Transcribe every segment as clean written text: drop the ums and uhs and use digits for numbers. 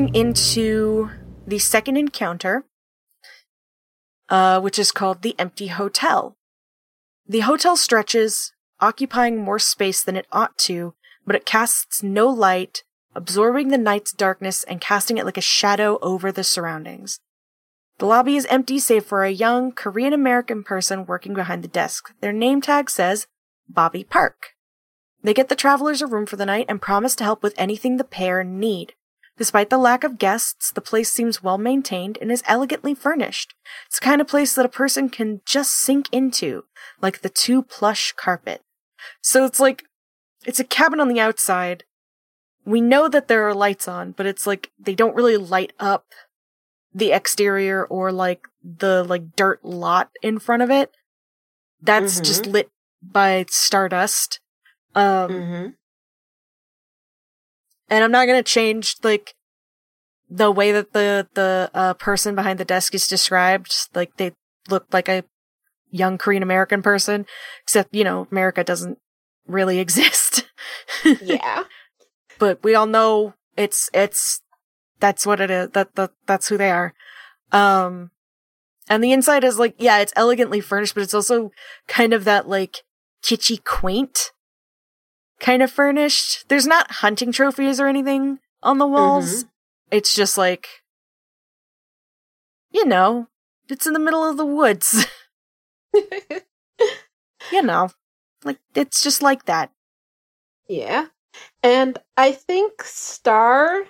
moving into the second encounter, which is called the Empty Hotel. The hotel stretches, occupying more space than it ought to, but it casts no light, absorbing the night's darkness and casting it like a shadow over the surroundings. The lobby is empty save for a young Korean-American person working behind the desk. Their name tag says Bobby Park. They get the travelers a room for the night and promise to help with anything the pair need. Despite the lack of guests, the place seems well-maintained and is elegantly furnished. It's the kind of place that a person can just sink into, like the too plush carpet. So it's like, it's a cabin on the outside. We know that there are lights on, but it's like they don't really light up the exterior or like the dirt lot in front of it. That's just lit by stardust. And I'm not going to change the way that the person behind the desk is described. Like they look like a young Korean American person, except, you know, America doesn't really exist. Yeah. But we all know it's that's what it is. That's who they are. And the inside is it's elegantly furnished, but it's also kind of that kitschy quaint kind of furnished. There's not hunting trophies or anything on the walls. It's just it's in the middle of the woods. It's just like that. Yeah. And I think Star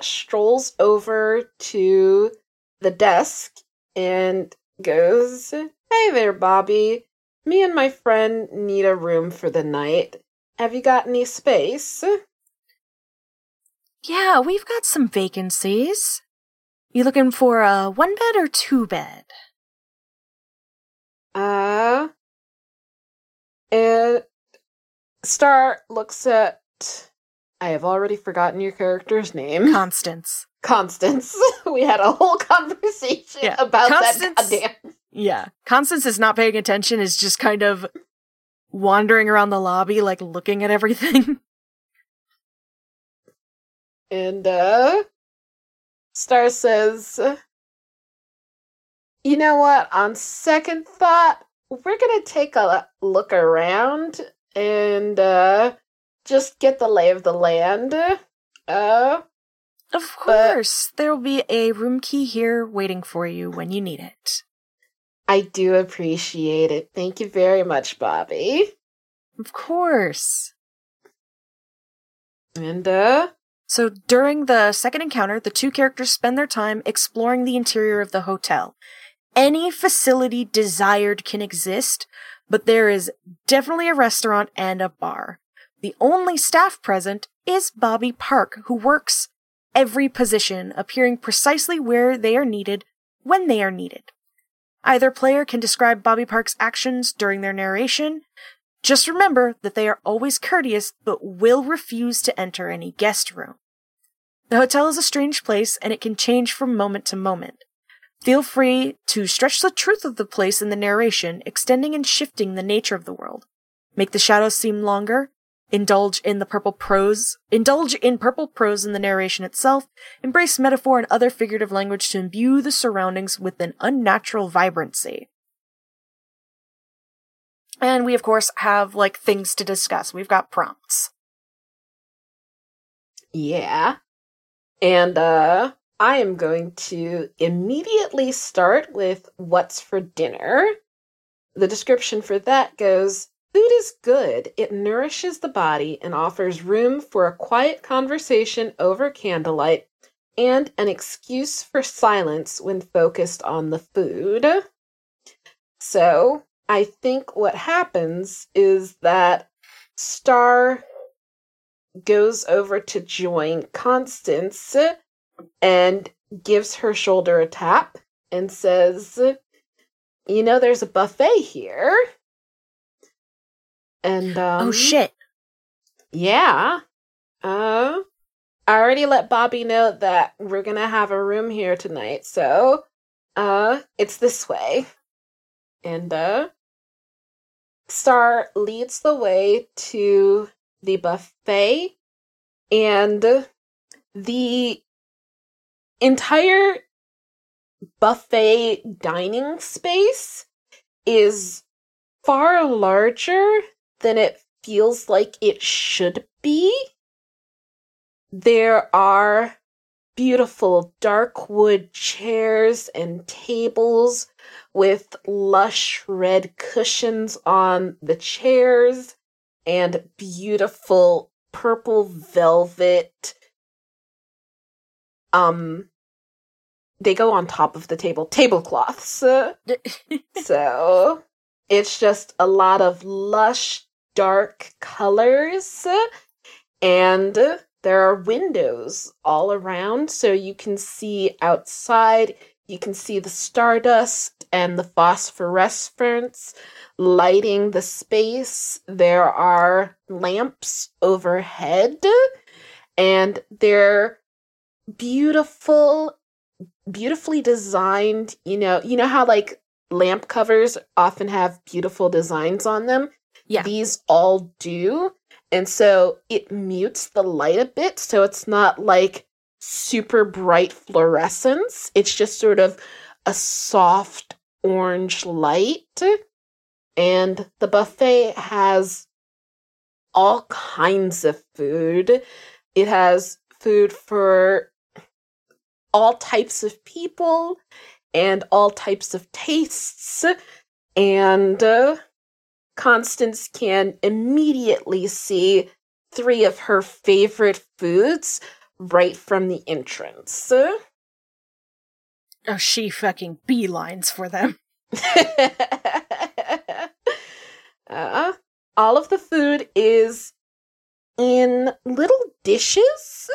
strolls over to the desk and goes, "Hey there, Bobby. Me and my friend need a room for the night. Have you got any space?" "Yeah, we've got some vacancies. You looking for a one bed or two bed?" Star looks at, I have already forgotten your character's name. Constance. We had a whole conversation about Constance, that goddamn. Yeah. Constance is not paying attention, is just kind of wandering around the lobby, looking at everything. And, Star says, "You know what? On second thought, we're gonna take a look around and, just get the lay of the land. Of course, there'll be a room key here waiting for you when you need it." "I do appreciate it. Thank you very much, Bobby." "Of course." And, So during the second encounter, the two characters spend their time exploring the interior of the hotel. Any facility desired can exist, but there is definitely a restaurant and a bar. The only staff present is Bobby Park, who works every position, appearing precisely where they are needed, when they are needed. Either player can describe Bobby Park's actions during their narration. Just remember that they are always courteous, but will refuse to enter any guest room. The hotel is a strange place, and it can change from moment to moment. Feel free to stretch the truth of the place in the narration, extending and shifting the nature of the world. Make the shadows seem longer. Indulge in purple prose in the narration itself. Embrace metaphor and other figurative language to imbue the surroundings with an unnatural vibrancy. And we, of course, have, things to discuss. We've got prompts. Yeah. And, I am going to immediately start with what's for dinner. The description for that goes, "Food is good. It nourishes the body and offers room for a quiet conversation over candlelight and an excuse for silence when focused on the food." So I think what happens is that Star goes over to join Constance and gives her shoulder a tap and says, "You know, there's a buffet here." And, oh shit. Yeah. I already let Bobby know that we're gonna have a room here tonight, so, it's this way. And, Star leads the way to the buffet, and the entire buffet dining space is far larger than it feels like it should be. There are beautiful dark wood chairs and tables with lush red cushions on the chairs and beautiful purple velvet. They go on top of the tablecloths. So it's just a lot of lush, dark colors, and there are windows all around, so you can see outside. You can see the stardust and the phosphorescence lighting the space. There are lamps overhead, and they're beautiful, beautifully designed. You know how like lamp covers often have beautiful designs on them? Yeah. These all do. And so it mutes the light a bit, so it's not like super bright fluorescence. It's just sort of a soft orange light. And the buffet has all kinds of food. It has food for all types of people and all types of tastes. And Constance can immediately see 3 of her favorite foods right from the entrance. Oh, she fucking beelines for them. All of the food is in little dishes.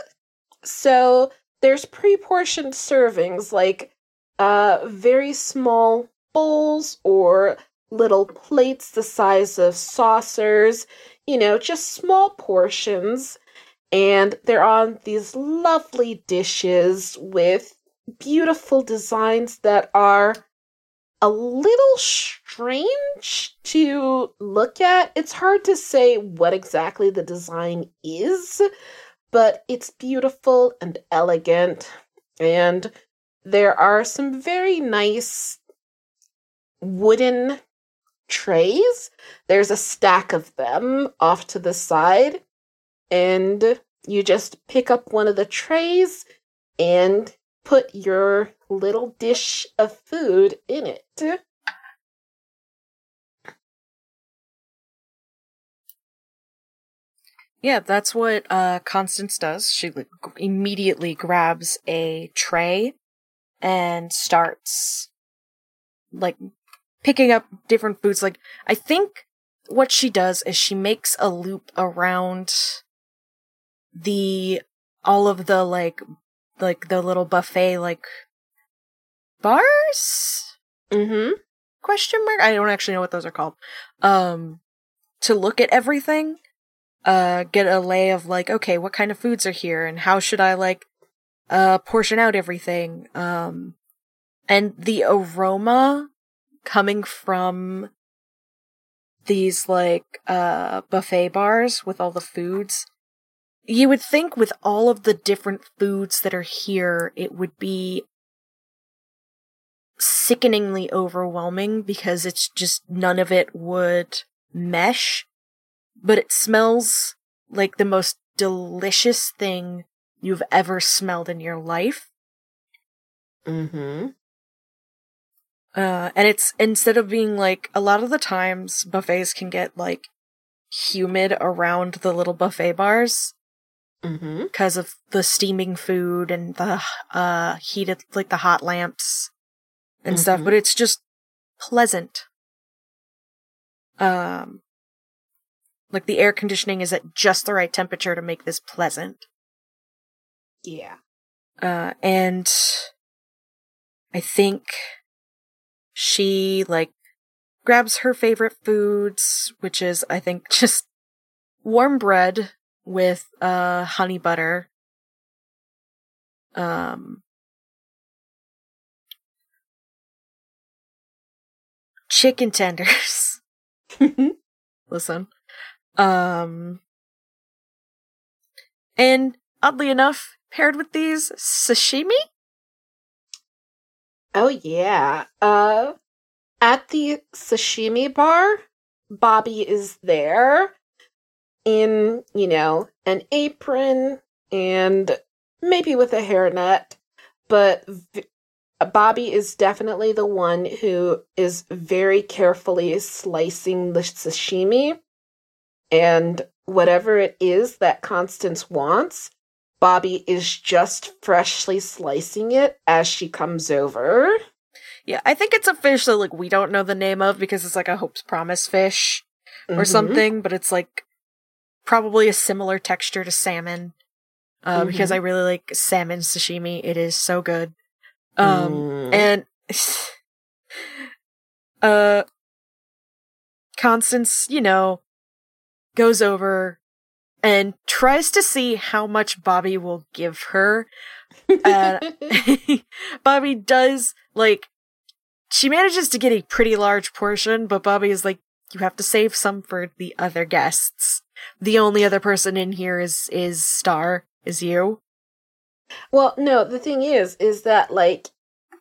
So there's pre-portioned servings, like very small bowls or little plates the size of saucers, just small portions. And they're on these lovely dishes with beautiful designs that are a little strange to look at. It's hard to say what exactly the design is, but it's beautiful and elegant. And there are some very nice wooden trays. There's a stack of them off to the side, and you just pick up one of the trays and put your little dish of food in it. Yeah, that's what Constance does. She immediately grabs a tray and starts picking up different foods. I think what she does is she makes a loop around all of the the little buffet, bars? Mm-hmm. Question mark? I don't actually know what those are called. To look at everything, get a lay of, okay, what kind of foods are here, and how should I, portion out everything? And the aroma coming from these, buffet bars with all the foods, you would think with all of the different foods that are here, it would be sickeningly overwhelming because it's just none of it would mesh. But it smells like the most delicious thing you've ever smelled in your life. Mm-hmm. And it's, instead of being a lot of the times buffets can get humid around the little buffet bars. Mm-hmm. Because of the steaming food and the heated, the hot lamps and mm-hmm. stuff, but it's just pleasant. The air conditioning is at just the right temperature to make this pleasant. Yeah. And I think she grabs her favorite foods, which is, I think, just warm bread with honey butter, chicken tenders. Listen, and oddly enough, paired with these, sashimi. Oh, yeah. At the sashimi bar, Bobby is there in, you know, an apron and maybe with a hairnet, but Bobby is definitely the one who is very carefully slicing the sashimi, and whatever it is that Constance wants, Bobby is just freshly slicing it as she comes over. Yeah, I think it's a fish that, like, we don't know the name of because it's, like, a Hope's Promise fish or something, but it's, like, probably a similar texture to salmon because I really like salmon sashimi. It is so good. And Constance, you know, goes over and tries to see how much Bobby will give her. Bobby does, like, she manages to get a pretty large portion, but Bobby is like, you have to save some for the other guests. The only other person in here is Star, is you. Well, no, the thing is that, like,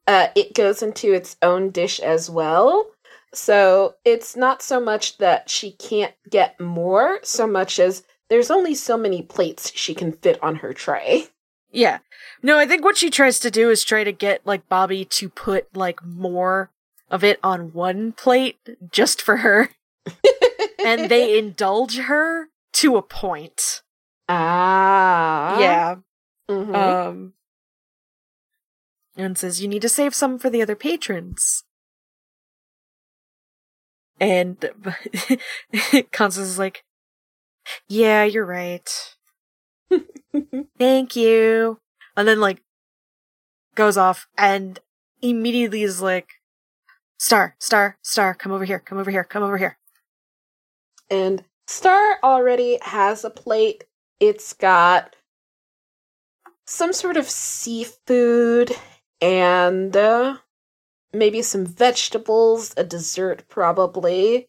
it goes into its own dish as well. So it's not so much that she can't get more, so much as there's only so many plates she can fit on her tray. Yeah. No, I think what she tries to do is try to get, like, Bobby to put, like, more of it on one plate just for her. And they indulge her to a point. Ah. Yeah. Mm-hmm. And says, you need to save some for the other patrons. And Constance is like, yeah, you're right. Thank you. And then, like, goes off and immediately is like, Star, come over here. And Star already has a plate. It's got some sort of seafood and maybe some vegetables, a dessert probably.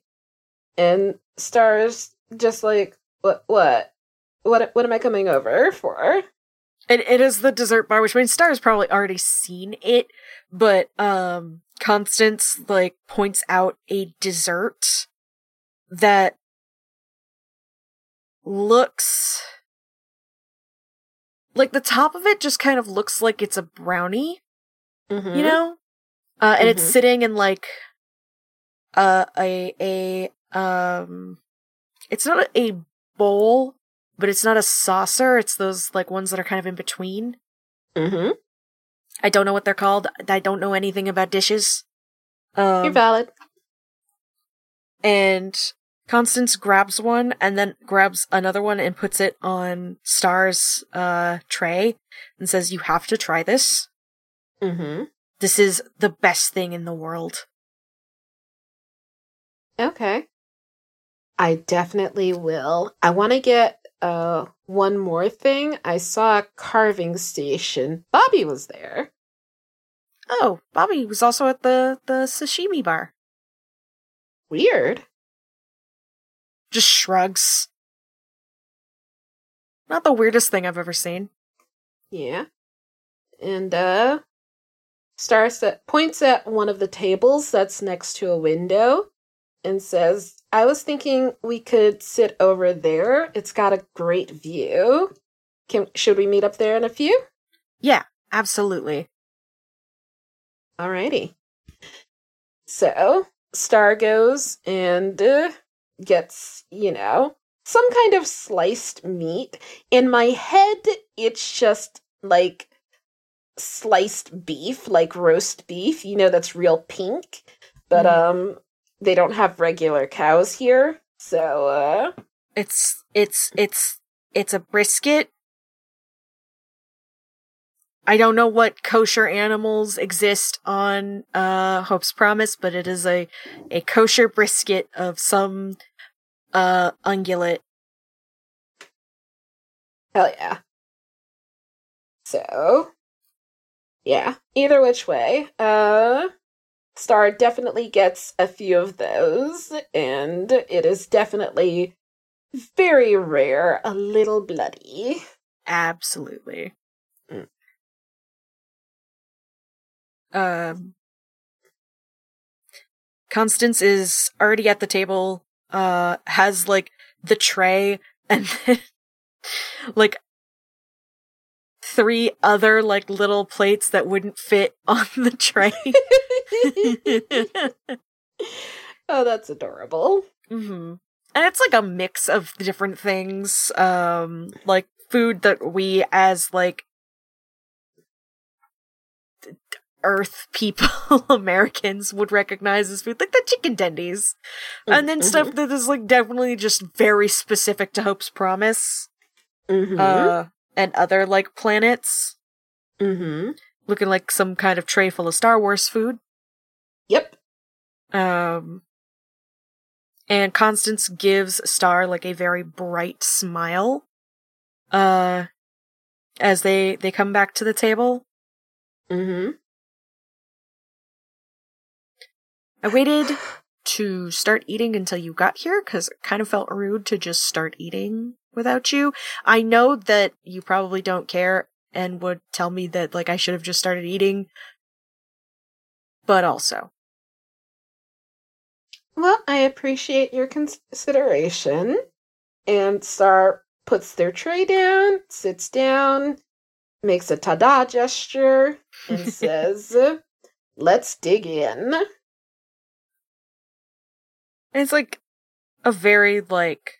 And Star's just like, What am I coming over for? And it is the dessert bar, which means Star's probably already seen it, but Constance, like, points out a dessert that looks like the top of it just kind of looks like it's a brownie, you know? And it's sitting in, like, it's not a bowl, but it's not a saucer. It's those, like, ones that are kind of in between. I don't know what they're called. I don't know anything about dishes. You're valid. And Constance grabs one and then grabs another one and puts it on Star's tray and says, you have to try this. This is the best thing in the world. Okay. I definitely will. I want to get one more thing. I saw a carving station. Bobby was there. Oh, Bobby was also at the sashimi bar. Weird. Just shrugs. Not the weirdest thing I've ever seen. Yeah. And, Star points at one of the tables that's next to a window and says, I was thinking we could sit over there. It's got a great view. Should we meet up there in a few? Yeah, absolutely. Alrighty. So, Star goes and gets, you know, some kind of sliced meat. In my head, it's just, like, sliced beef, like roast beef. You know, that's real pink. But, they don't have regular cows here, so it's a brisket. I don't know what kosher animals exist on Hope's Promise, but it is a kosher brisket of some ungulate. Hell yeah. So yeah, either which way, Star definitely gets a few of those, and it is definitely very rare, a little bloody. Absolutely. Constance is already at the table, has, like, the tray, and then, like, three other, like, little plates that wouldn't fit on the tray. Oh, that's adorable. Mm-hmm. And it's, like, a mix of different things, like, food that we, as, like, Earth people, Americans, would recognize as food, like the chicken tendies, and then stuff that is like definitely just very specific to Hope's Promise, and other like planets, looking like some kind of tray full of Star Wars food. Yep. And Constance gives Star like a very bright smile, as they come back to the table. I waited to start eating until you got here, because it kind of felt rude to just start eating without you. I know that you probably don't care and would tell me that, like, I should have just started eating. But also. Well, I appreciate your consideration. And Star puts their tray down, sits down, makes a ta-da gesture, and says, let's dig in. And it's, like, a very, like,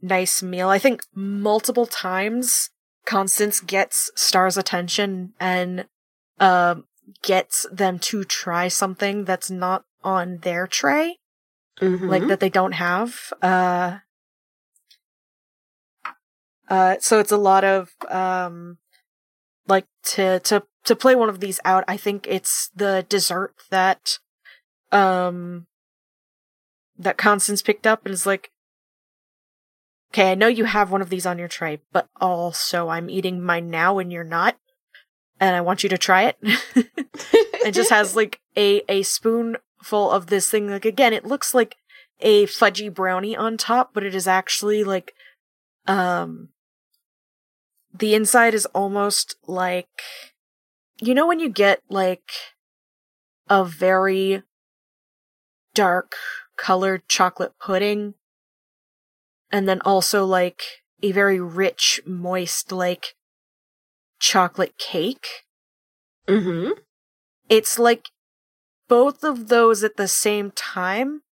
nice meal. I think multiple times Constance gets Star's attention and gets them to try something that's not on their tray, like, that they don't have. So it's a lot of, like, to play one of these out, I think it's the dessert that, that Constance picked up and is like, okay, I know you have one of these on your tray, but also I'm eating mine now and you're not, and I want you to try it. And just has like a spoonful of this thing. Like, again, it looks like a fudgy brownie on top, but it is actually like, the inside is almost like, you know, when you get like a very dark colored chocolate pudding, and then also like a very rich, moist, like chocolate cake. It's like both of those at the same time.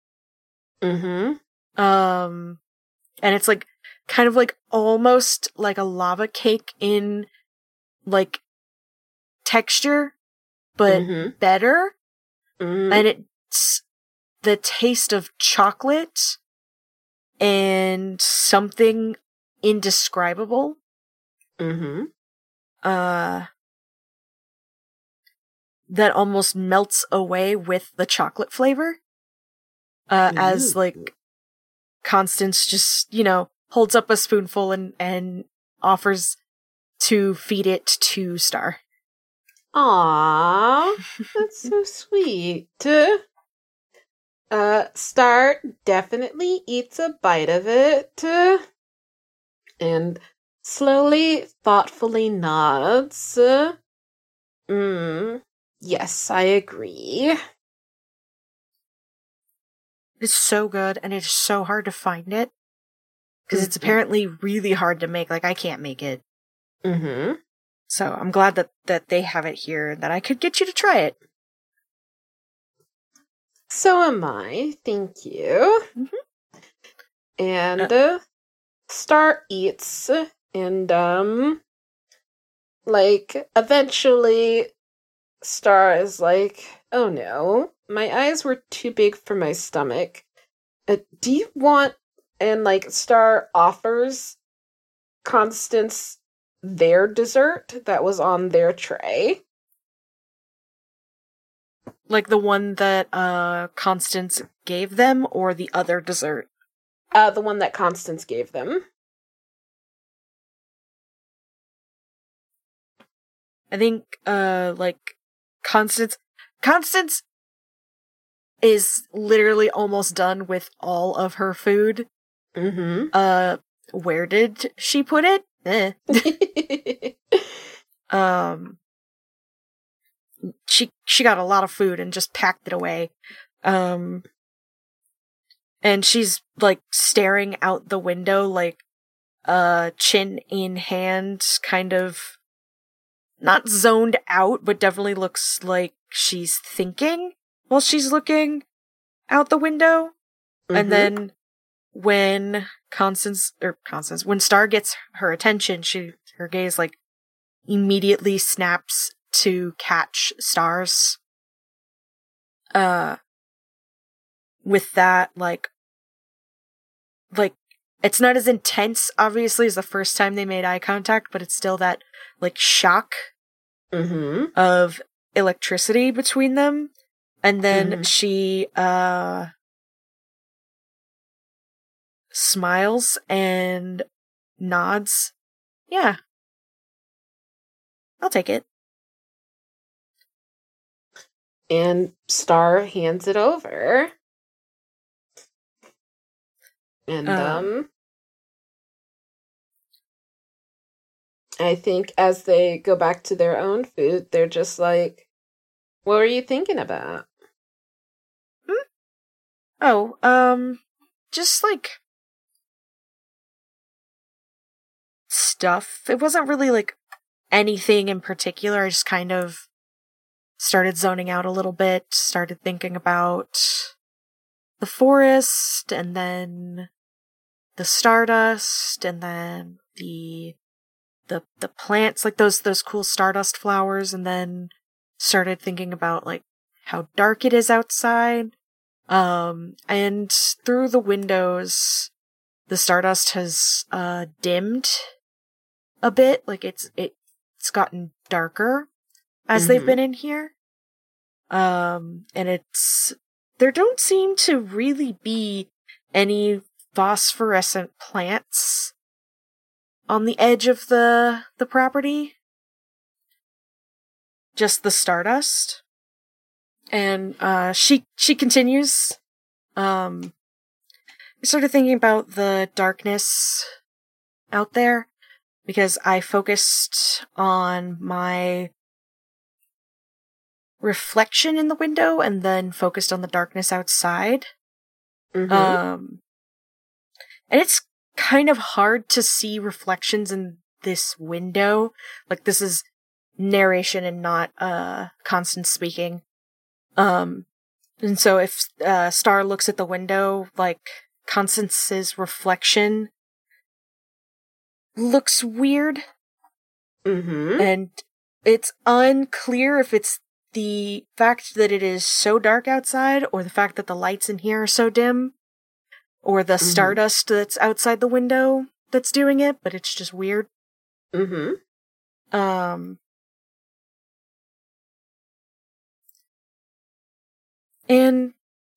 And it's like kind of like almost like a lava cake in like texture, but better. And it's the taste of chocolate and something indescribable. That almost melts away with the chocolate flavor. As like Constance just, you know, holds up a spoonful and offers to feed it to Star. Aww, that's so sweet. Star definitely eats a bite of it, and slowly, thoughtfully nods. Yes, I agree. It's so good, and it's so hard to find it, because it's apparently really hard to make. Like, I can't make it. So I'm glad that they have it here, and that I could get you to try it. So am I, thank you. And Star eats, and like, eventually Star is like, oh no, my eyes were too big for my stomach. Do you want, and like, Star offers Constance their dessert that was on their tray. Like the one that Constance gave them, or the other dessert? The one that Constance gave them. I think, like, Constance is literally almost done with all of her food. Where did she put it? she got a lot of food and just packed it away. And she's, like, staring out the window, like, chin in hand, kind of not zoned out, but definitely looks like she's thinking while she's looking out the window. Mm-hmm. And then when when Star gets her attention, her gaze, like, immediately snaps to catch Star's. With that, like, it's not as intense, obviously, as the first time they made eye contact, but it's still that, like, shock mm-hmm. of electricity between them. And then mm-hmm. she, smiles and nods. Yeah. I'll take it. And Star hands it over. And, I think as they go back to their own food, they're just like, what were you thinking about? Oh, just, like, stuff. It wasn't really, like, anything in particular. I just kind of started zoning out a little bit, started thinking about the forest, and then the stardust, and then the plants, like those cool stardust flowers, and then started thinking about, like, how dark it is outside. And through the windows, the stardust has dimmed a bit, like it's gotten darker as mm-hmm. they've been in here. And there don't seem to really be any phosphorescent plants on the edge of the property. Just the stardust. And she continues. Sort of thinking about the darkness out there, because I focused on my reflection in the window and then focused on the darkness outside. Mm-hmm. And it's kind of hard to see reflections in this window. Like, this is narration and not Constance speaking. And so if Star looks at the window, like, Constance's reflection looks weird. Mm-hmm. And it's unclear if it's the fact that it is so dark outside, or the fact that the lights in here are so dim, or the mm-hmm. stardust that's outside the window that's doing it, but it's just weird. Mm-hmm. And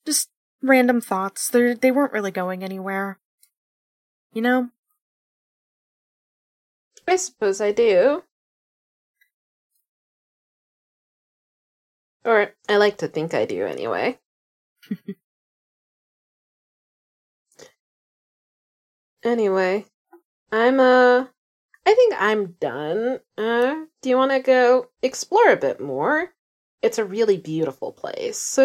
just random thoughts. They weren't really going anywhere. You know? I suppose I do. Or, I like to think I do, anyway. Anyway, I think I'm done. Do you want to go explore a bit more? It's a really beautiful place.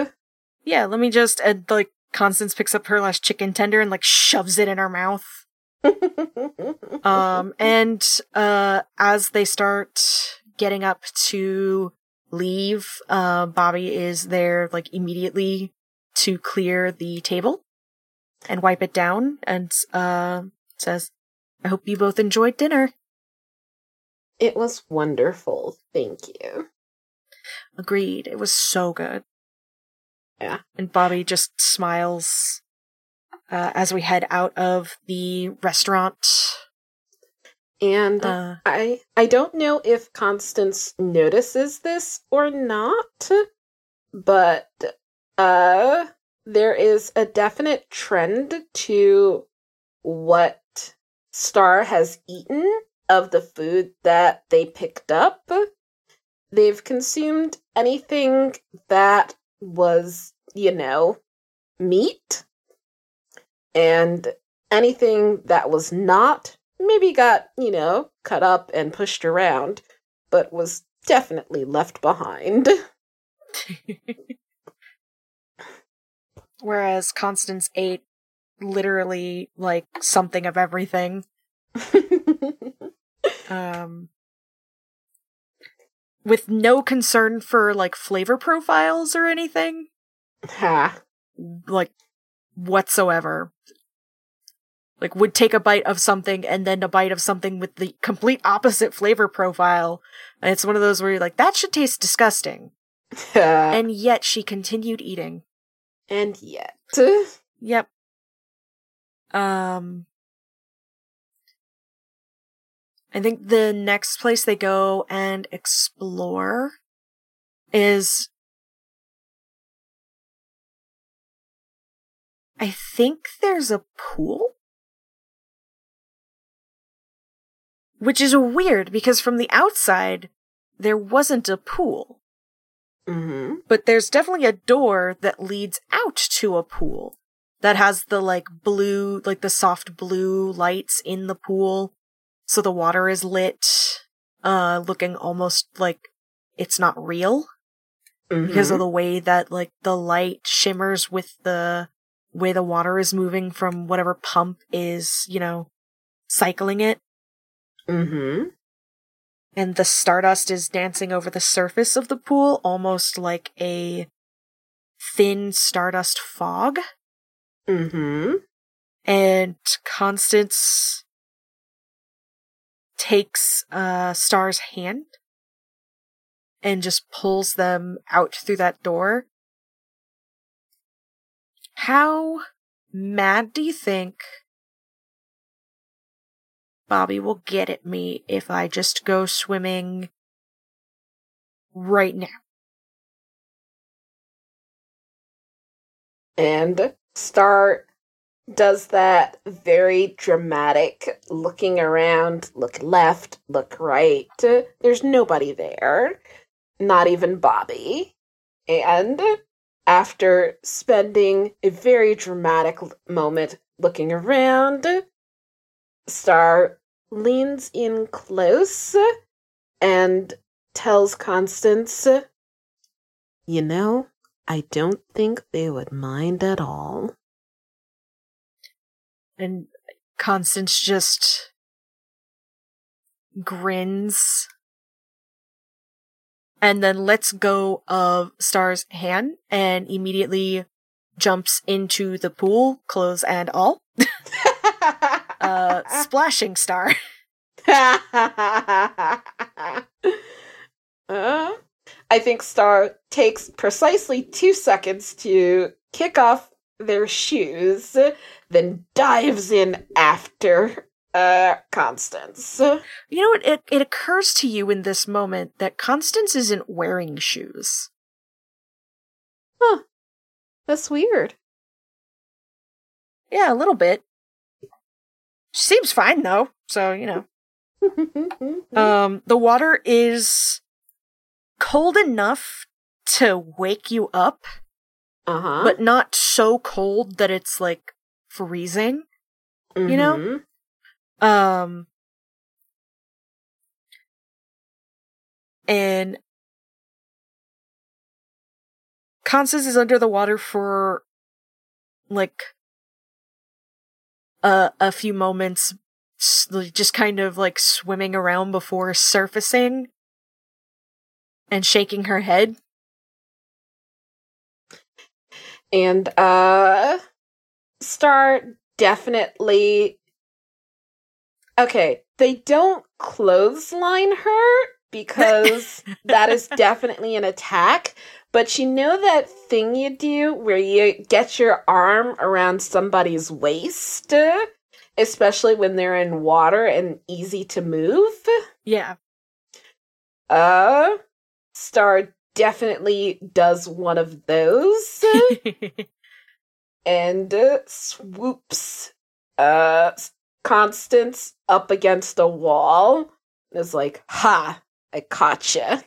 Yeah, let me just, like, Constance picks up her last chicken tender and, like, shoves it in her mouth. And as they start getting up to leave, Bobby is there, like, immediately to clear the table and wipe it down, and says, I hope you both enjoyed dinner. It was wonderful, thank you. Agreed, it was so good. Yeah. And Bobby just smiles as we head out of the restaurant. And I don't know if Constance notices this or not, but there is a definite trend to what Star has eaten of the food that they picked up. They've consumed anything that was, you know, meat, and anything that was not maybe got, you know, cut up and pushed around, but was definitely left behind. Whereas Constance ate literally, like, something of everything. With no concern for, like, flavor profiles or anything. Ha. Like, whatsoever. Like, would take a bite of something and then a bite of something with the complete opposite flavor profile. And it's one of those where you're like, that should taste disgusting. And yet she continued eating. And yet. Yep. I think the next place they go and explore is... I think there's a pool? Which is weird, because from the outside, there wasn't a pool. Mm-hmm. But there's definitely a door that leads out to a pool that has the, like, blue, like, the soft blue lights in the pool. So the water is lit, looking almost like it's not real. Mm-hmm. Because of the way that, like, the light shimmers with the way the water is moving from whatever pump is, you know, cycling it. Mm-hmm. And the stardust is dancing over the surface of the pool, almost like a thin stardust fog. Mm-hmm. And Constance takes Star's hand and just pulls them out through that door. How mad do you think Bobby will get at me if I just go swimming right now? And Star does that very dramatic looking around, look left, look right. There's nobody there, not even Bobby. And after spending a very dramatic moment looking around, Star leans in close and tells Constance, "You know, I don't think they would mind at all." And Constance just grins and then lets go of Star's hand and immediately jumps into the pool, clothes and all. Splashing Star. I think Star takes precisely 2 seconds to kick off their shoes, then dives in after Constance. You know what? It occurs to you in this moment that Constance isn't wearing shoes. Huh. That's weird. Yeah, a little bit. She seems fine, though, so, you know. The water is cold enough to wake you up, but not so cold that it's, like, freezing, you know? And Constance is under the water for, like, a few moments, just kind of like swimming around before surfacing and shaking her head. And Star definitely, okay, they don't clothesline her because that is definitely an attack. But you know that thing you do where you get your arm around somebody's waist, especially when they're in water and easy to move? Yeah. Star definitely does one of those and swoops Constance up against a wall. It's like, ha, I gotcha.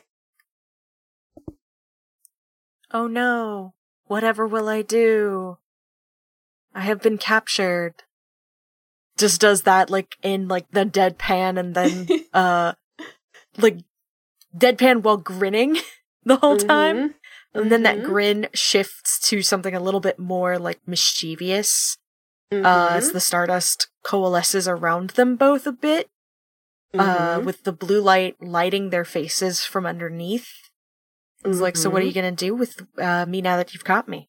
Oh no, whatever will I do? I have been captured. Just does that, like, in, like, the deadpan and then, like, deadpan while grinning the whole time. Mm-hmm. And then that grin shifts to something a little bit more, like, mischievous. As the stardust coalesces around them both a bit, with the blue light lighting their faces from underneath. It's like, so what are you going to do with me now that you've caught me?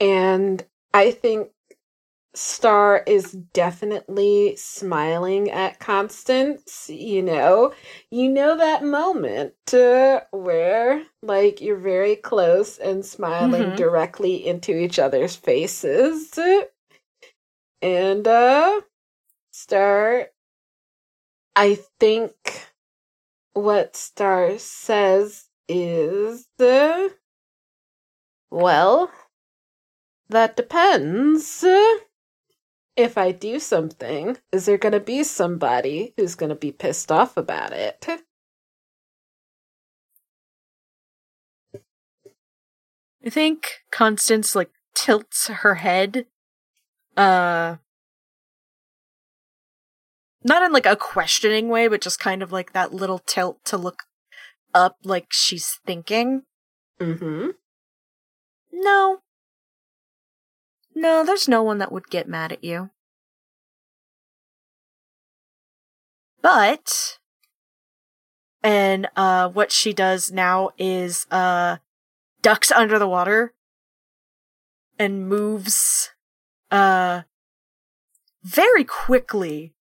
And I think Star is definitely smiling at Constance, you know that moment where, like, you're very close and smiling directly into each other's faces, and Star, I think what Star says is, well, that depends. If I do something, is there going to be somebody who's going to be pissed off about it? I think Constance, like, tilts her head. Not in, like, a questioning way, but just kind of like that little tilt to look up like she's thinking. No. No, there's no one that would get mad at you. But, and what she does now is ducks under the water and moves very quickly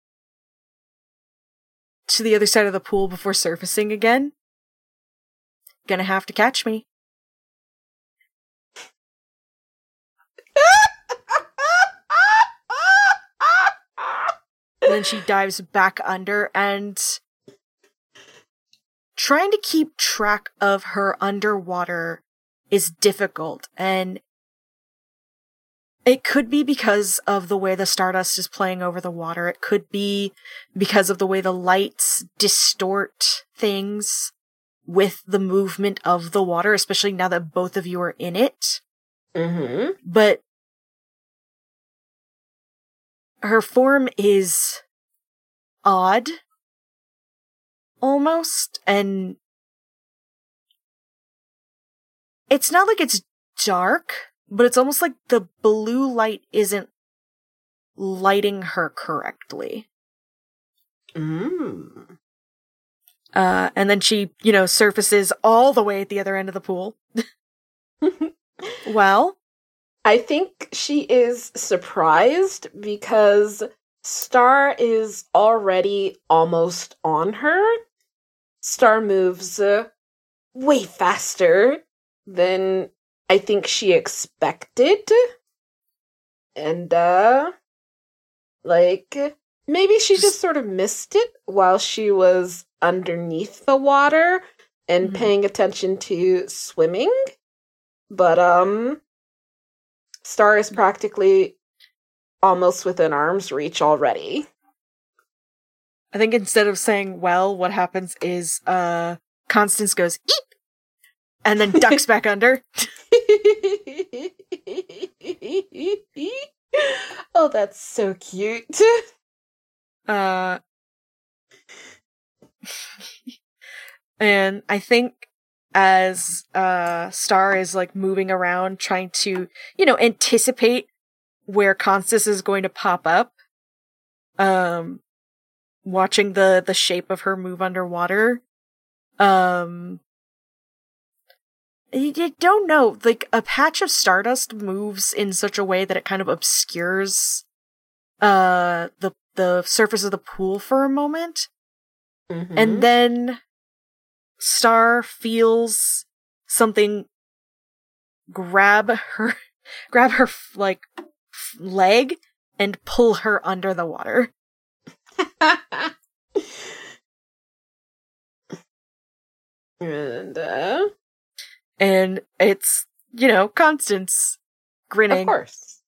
to the other side of the pool before surfacing again. Gonna have to catch me. And then she dives back under, and trying to keep track of her underwater is difficult. And it could be because of the way the stardust is playing over the water. It could be because of the way the lights distort things with the movement of the water, especially now that both of you are in it. But her form is odd, almost, and it's not like it's dark, but it's almost like the blue light isn't lighting her correctly. And then she, surfaces all the way at the other end of the pool. Well, I think she is surprised because Star is already almost on her. Star moves way faster than I think she expected. And, maybe she just sort of missed it while she was underneath the water and paying attention to swimming. But, Star is practically almost within arm's reach already. I think instead of saying, well, what happens is Constance goes, eep! And then ducks back under. Oh, that's so cute. And I think as Star is, like, moving around, trying to, anticipate where Constance is going to pop up. Watching the shape of her move underwater. You don't know. Like, a patch of stardust moves in such a way that it kind of obscures the surface of the pool for a moment. And then Star feels something grab her like leg and pull her under the water. And it's, Constance grinning. Of course.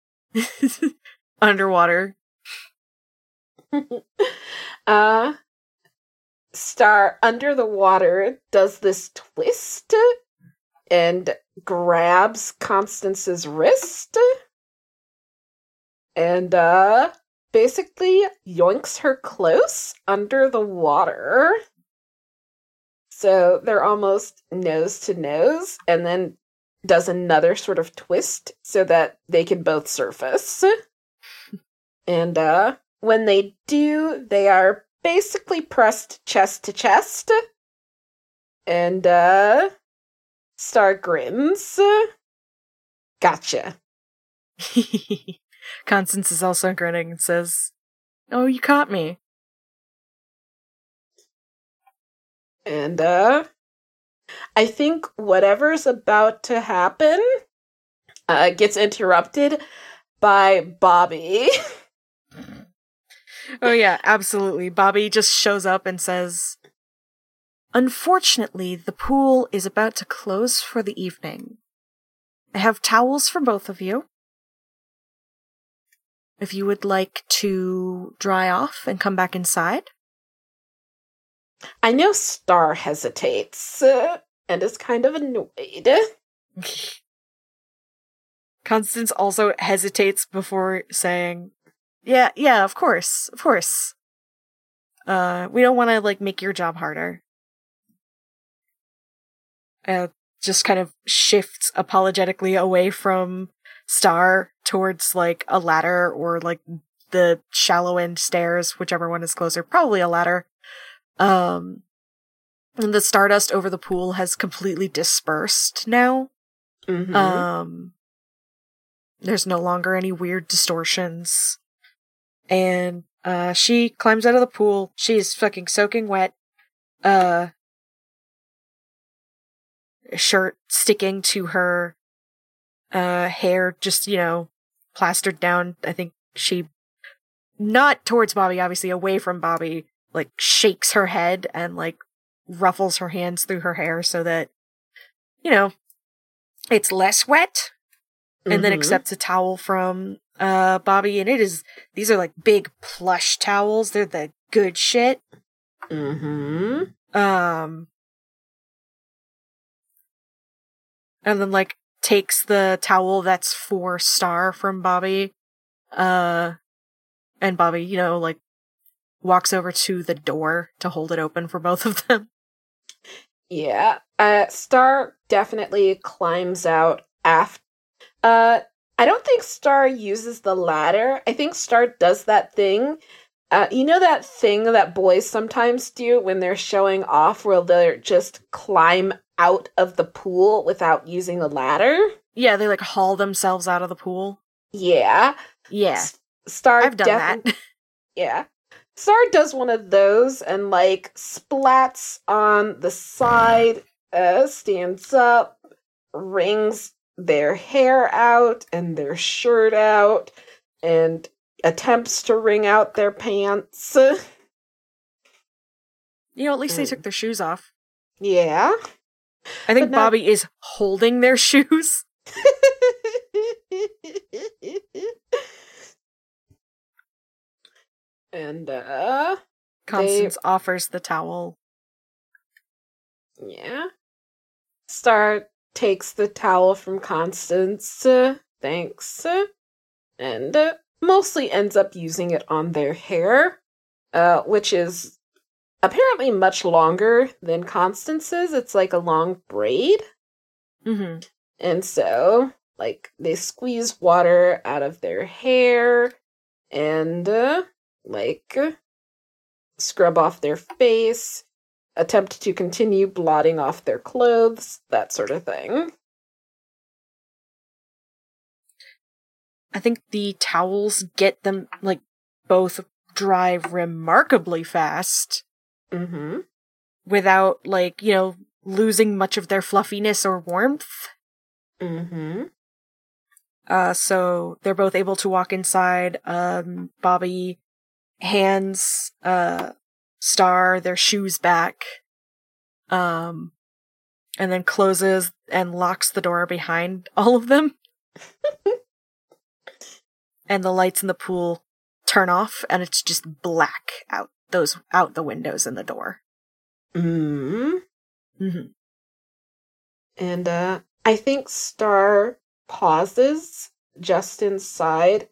Underwater. Star under the water does this twist and grabs Constance's wrist and basically yoinks her close under the water. So they're almost nose to nose, and then does another sort of twist so that they can both surface. And when they do, they are basically pressed chest to chest. And Star grins. Gotcha. Constance is also grinning and says, "Oh, you caught me." And I think whatever's about to happen gets interrupted by Bobby. Oh yeah, absolutely. Bobby just shows up and says, "Unfortunately, the pool is about to close for the evening. I have towels for both of you. If you would like to dry off and come back inside." I know Star hesitates and is kind of annoyed. Constance also hesitates before saying, Yeah, of course. We don't want to, make your job harder. Just kind of shifts apologetically away from Star towards, a ladder or, the shallow end stairs, whichever one is closer. Probably a ladder. And the stardust over the pool has completely dispersed now. Mm-hmm. There's no longer any weird distortions. And, she climbs out of the pool. She is fucking soaking wet. Shirt sticking to her, hair just, plastered down. I think she, not towards Bobby, obviously, away from Bobby, shakes her head and, ruffles her hands through her hair so that, it's less wet. Mm-hmm. And then accepts a towel from Bobby, and these are big plush towels. They're the good shit. Mm-hmm. And then takes the towel that's for Star from Bobby. And Bobby, walks over to the door to hold it open for both of them. Yeah. Star definitely climbs out after. I don't think Star uses the ladder. I think Star does that thing. That thing that boys sometimes do when they're showing off, where they're just climb out of the pool without using the ladder? Yeah, they haul themselves out of the pool. Yeah. Star I've done that. Yeah. Star does one of those and, splats on the side, stands up, wrings their hair out and their shirt out, and attempts to wring out their pants. At least they took their shoes off. Yeah. I think Bobby is holding their shoes. And, Constance offers the towel. Yeah. Star takes the towel from Constance, thanks, and mostly ends up using it on their hair, which is apparently much longer than Constance's. It's a long braid. Mm-hmm. And so, they squeeze water out of their hair and, scrub off their face, attempt to continue blotting off their clothes, that sort of thing. I think the towels get them, both dry remarkably fast. Mm-hmm. Without, losing much of their fluffiness or warmth. Mm-hmm. So they're both able to walk inside. Bobby hands Star their shoes back, and then closes and locks the door behind all of them. And the lights in the pool turn off, and it's just black out the windows and the door. Mm. Mm-hmm. And I think Star pauses just inside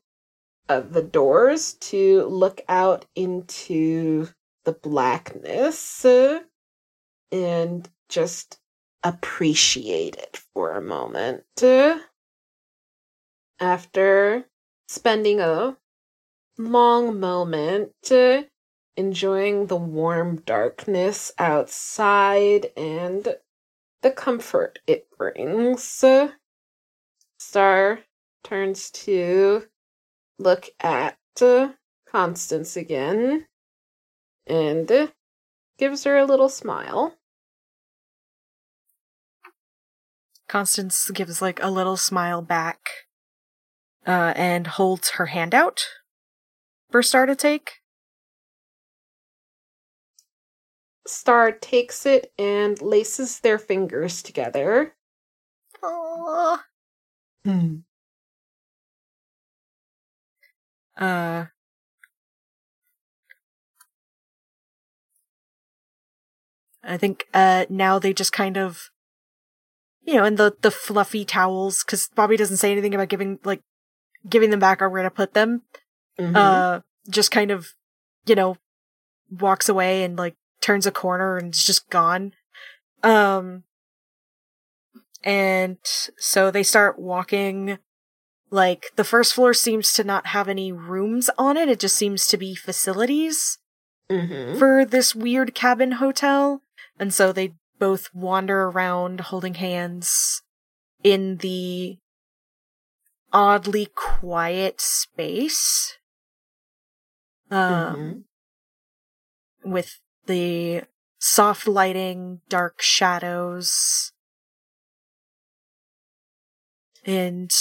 of the doors to look out into the blackness, and just appreciate it for a moment. After spending a long moment enjoying the warm darkness outside and the comfort it brings, Star turns to look at Constance again and gives her a little smile. Constance gives like a little smile back and holds her hand out for Star to take. Star takes it and laces their fingers together. Aww. I think now they just kind of, you know, in the fluffy towels, because Bobby doesn't say anything about giving them back or where to put them. Mm-hmm. Just kind of, you know, walks away and like turns a corner and is just gone. And so they start walking. Like, the first floor seems to not have any rooms on it. It just seems to be facilities for this weird cabin hotel. And so they both wander around holding hands in the oddly quiet space. With the soft lighting, dark shadows. And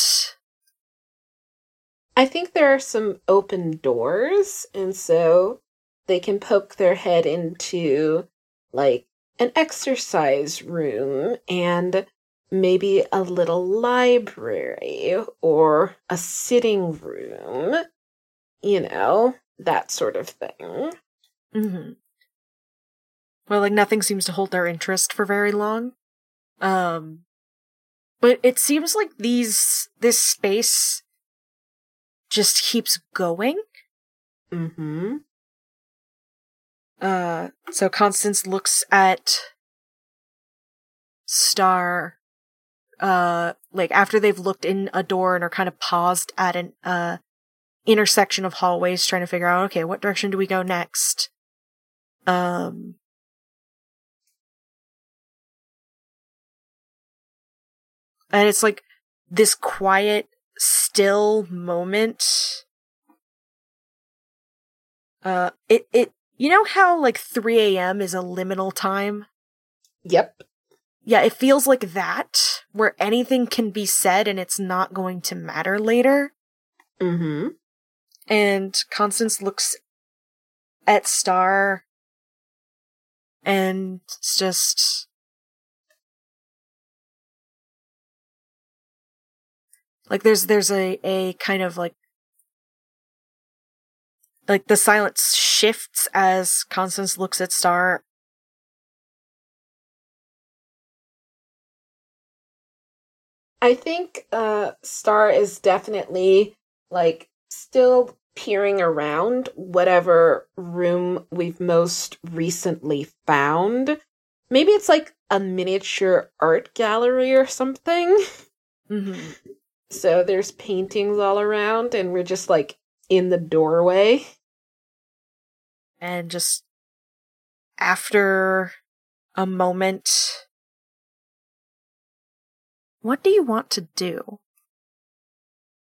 I think there are some open doors, and so they can poke their head into, like, an exercise room and maybe a little library or a sitting room, you know, that sort of thing. Mm-hmm. Well, like, nothing seems to hold their interest for very long. But it seems like this space just keeps going. Mm-hmm. So Constance looks at Star, like, after they've looked in a door and are kind of paused at an intersection of hallways trying to figure out, okay, what direction do we go next? And it's like this quiet, still moment. It you know how like 3 a.m. is a liminal time? Yep. Yeah, it feels like that, where anything can be said and it's not going to matter later. Mm-hmm. And Constance looks at Star and it's just like there's a kind of like the silence shifts as Constance looks at Star. I think Star is definitely like still peering around whatever room we've most recently found. Maybe it's like a miniature art gallery or something. Mm-hmm. So there's paintings all around, and we're just, like, in the doorway. And just after a moment, what do you want to do?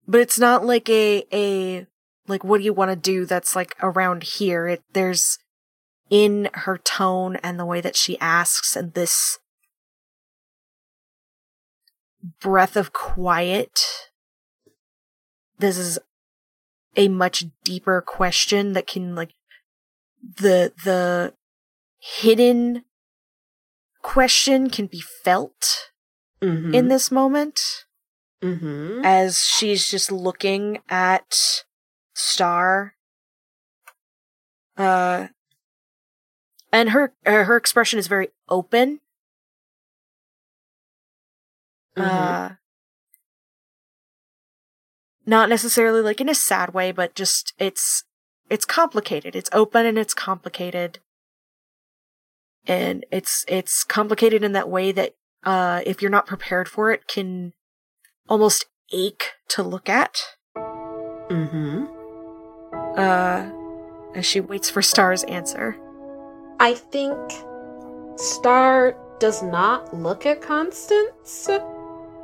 But it's not like like, what do you want to do that's, like, around here? There's, in her tone and the way that she asks, and this breath of quiet. This is a much deeper question that can, like, the hidden question can be felt in this moment. Mm-hmm. As she's just looking at Star. And her expression is very open. Mm-hmm. Not necessarily like in a sad way, but just it's complicated. It's open and it's complicated. And it's complicated in that way that if you're not prepared for it, can almost ache to look at. Mm-hmm. As she waits for Star's answer. I think Star does not look at Constance,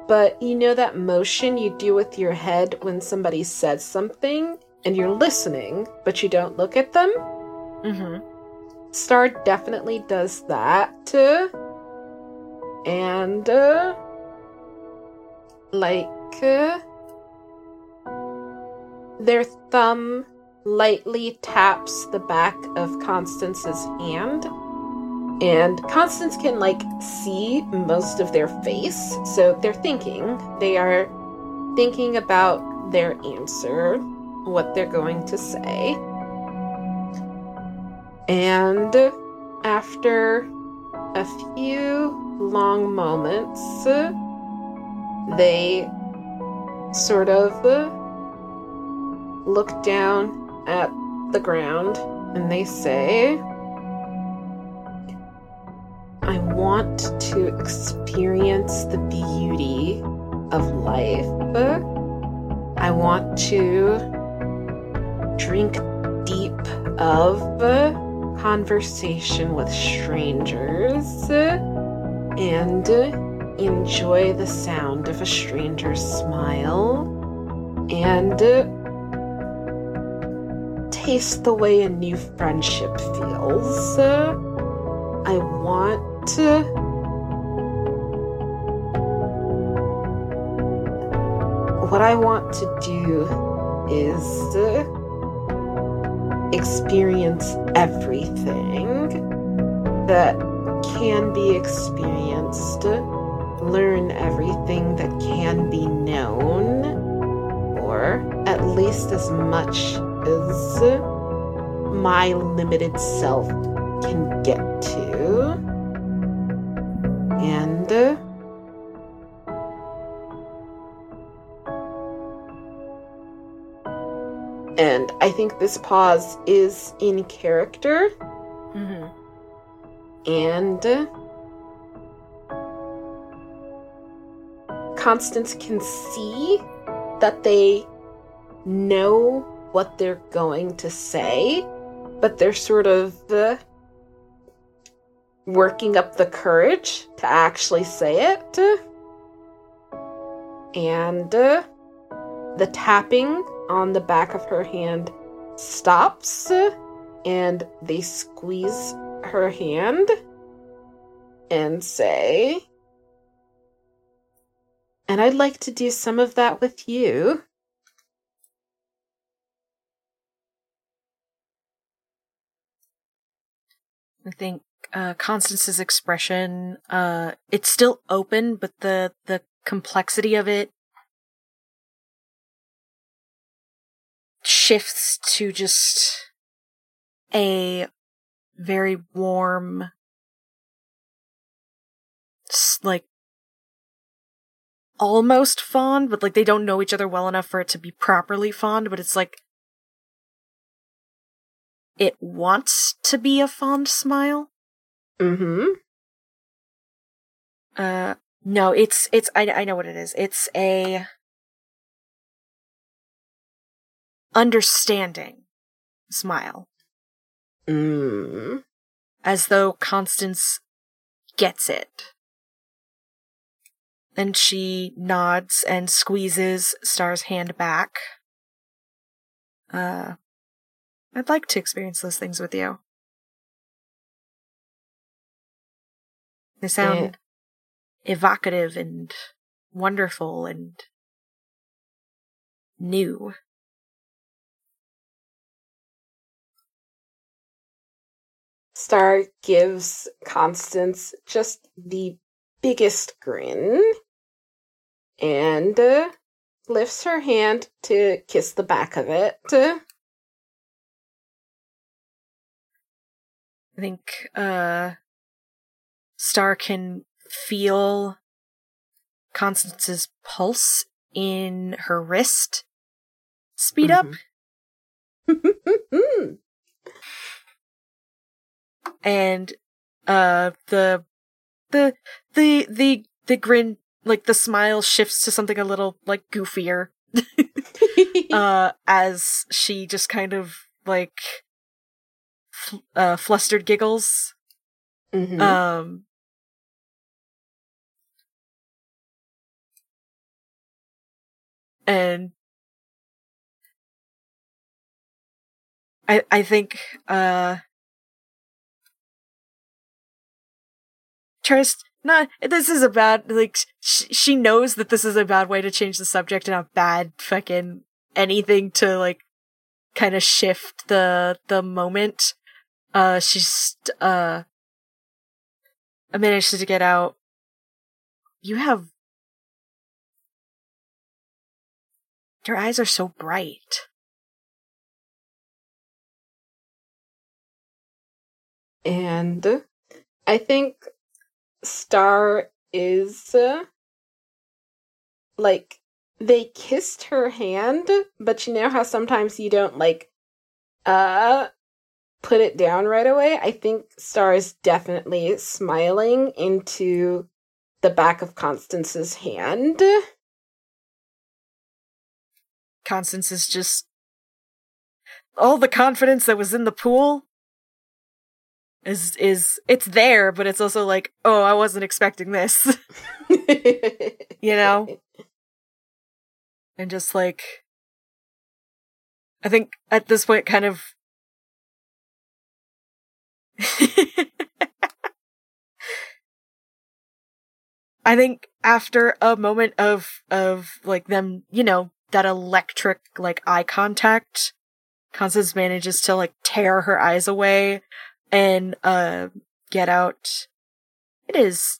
but you know that motion you do with your head when somebody says something and you're listening, but you don't look at them? Mm-hmm. Star definitely does that. And, their thumb lightly taps the back of Constance's hand. And Constance can, see most of their face. So they're thinking. They are thinking about their answer, what they're going to say. And after a few long moments, they sort of look down at the ground and they say, I want to experience the beauty of life. I want to drink deep of conversation with strangers and enjoy the sound of a stranger's smile and taste the way a new friendship feels. I want what I want to do is experience everything that can be experienced, learn everything that can be known, or at least as much as my limited self can get to. And I think this pause is in character. Mm-hmm. And Constance can see that they know what they're going to say, but they're sort of working up the courage to actually say it. And the tapping on the back of her hand stops, and they squeeze her hand and say, and I'd like to do some of that with you. I think Constance's expression, it's still open, but the complexity of it shifts to just a very warm, almost fond, but they don't know each other well enough for it to be properly fond, but it's it wants to be a fond smile. Mm-hmm. No, it's I know what it is. It's a understanding smile. Mm. As though Constance gets it. And she nods and squeezes Star's hand back. I'd like to experience those things with you. They sound evocative and wonderful and new. Star gives Constance just the biggest grin and lifts her hand to kiss the back of it. I think Star can feel Constance's pulse in her wrist speed up. And the grin, like the smile shifts to something a little like goofier, as she just kind of like flustered giggles. Mm-hmm. And I think Trist, no, this is a bad, like, she knows that this is a bad way to change the subject and a bad fucking anything to, like, kind of shift the moment. She's, I managed to get out. You have, your eyes are so bright. And I think Star is like, they kissed her hand, but you know how sometimes you don't like put it down right away. I think Star is definitely smiling into the back of Constance's hand. Constance is just, all the confidence that was in the pool is it's there, but it's also like, oh, I wasn't expecting this. You know? And just like, I think at this point kind of I think after a moment of like them, you know, that electric like eye contact, Constance manages to like tear her eyes away and get out. It is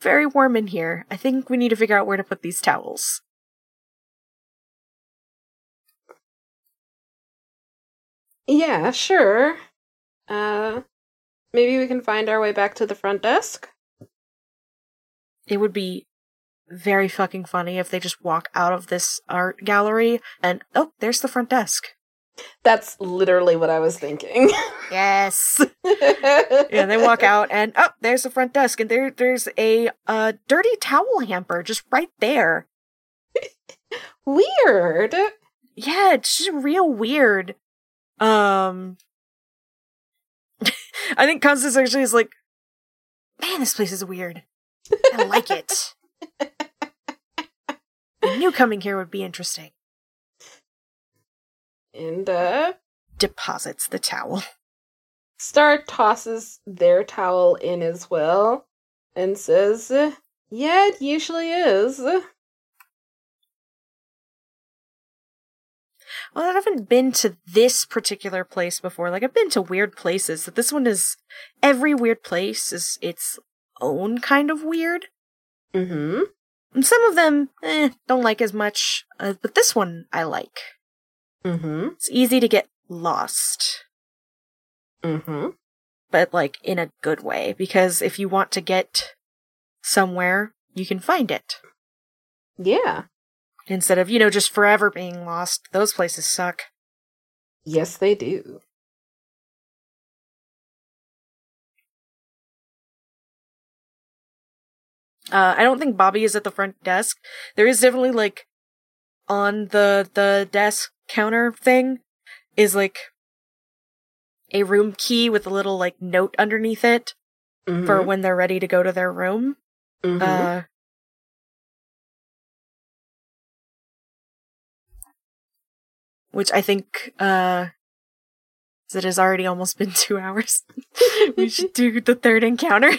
very warm in here. I think we need to figure out where to put these towels. Yeah, sure. Maybe we can find our way back to the front desk? It would be very fucking funny if they just walk out of this art gallery and, oh, there's the front desk. That's literally what I was thinking. Yes. Yeah, they walk out and, oh, there's the front desk, and there's a dirty towel hamper just right there. Weird. Yeah, it's just real weird. I think Constance actually is like, man, this place is weird. I like it. I knew coming here would be interesting. And, deposits the towel. Star tosses their towel in as well and says, yeah, it usually is. Well, I haven't been to this particular place before. Like, I've been to weird places, but this one is, every weird place is its own kind of weird. Mm-hmm. And some of them, don't like as much, but this one I like. Mm-hmm. It's easy to get lost. Mm-hmm. But, like, in a good way, because if you want to get somewhere, you can find it. Yeah. Instead of, you know, just forever being lost. Those places suck. Yes, they do. I don't think Bobby is at the front desk. There is definitely, like, on the desk counter thing is like a room key with a little like note underneath it. Mm-hmm. For when they're ready to go to their room. Mm-hmm. Which I think it has already almost been 2 hours. We should do the third encounter.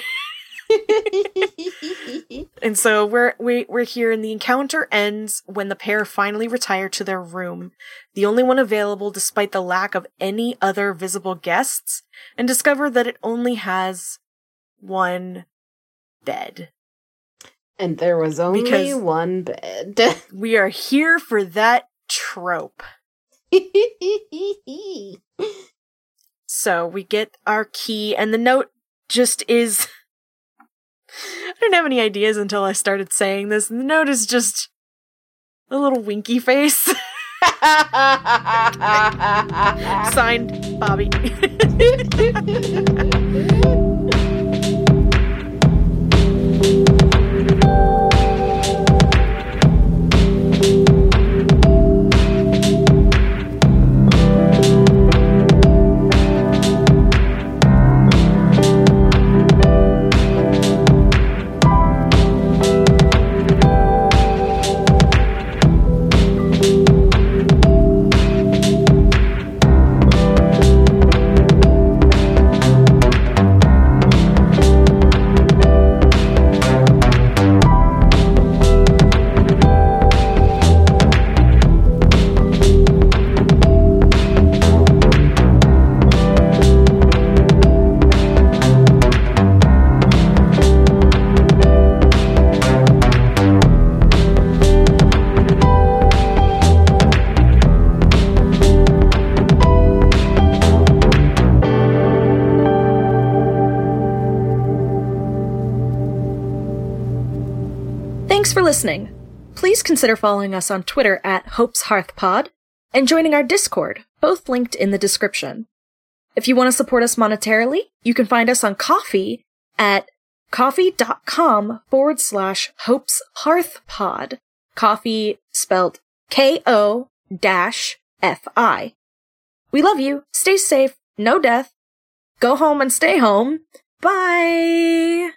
And so we're here, and the encounter ends when the pair finally retire to their room, the only one available despite the lack of any other visible guests, and discover that it only has one bed. And there was only one bed. We are here for that trope. So we get our key, and the note just is... I didn't have any ideas until I started saying this. And the note is just a little winky face. Signed, Bobby. Thanks for listening. Please consider following us on Twitter at Hope's Hearth Pod and joining our Discord, both linked in the description. If you want to support us monetarily, you can find us on Ko-fi at ko-fi.com/Hope's Hearth Pod. Ko-fi spelled Ko-fi. We love you. Stay safe. No death. Go home and stay home. Bye.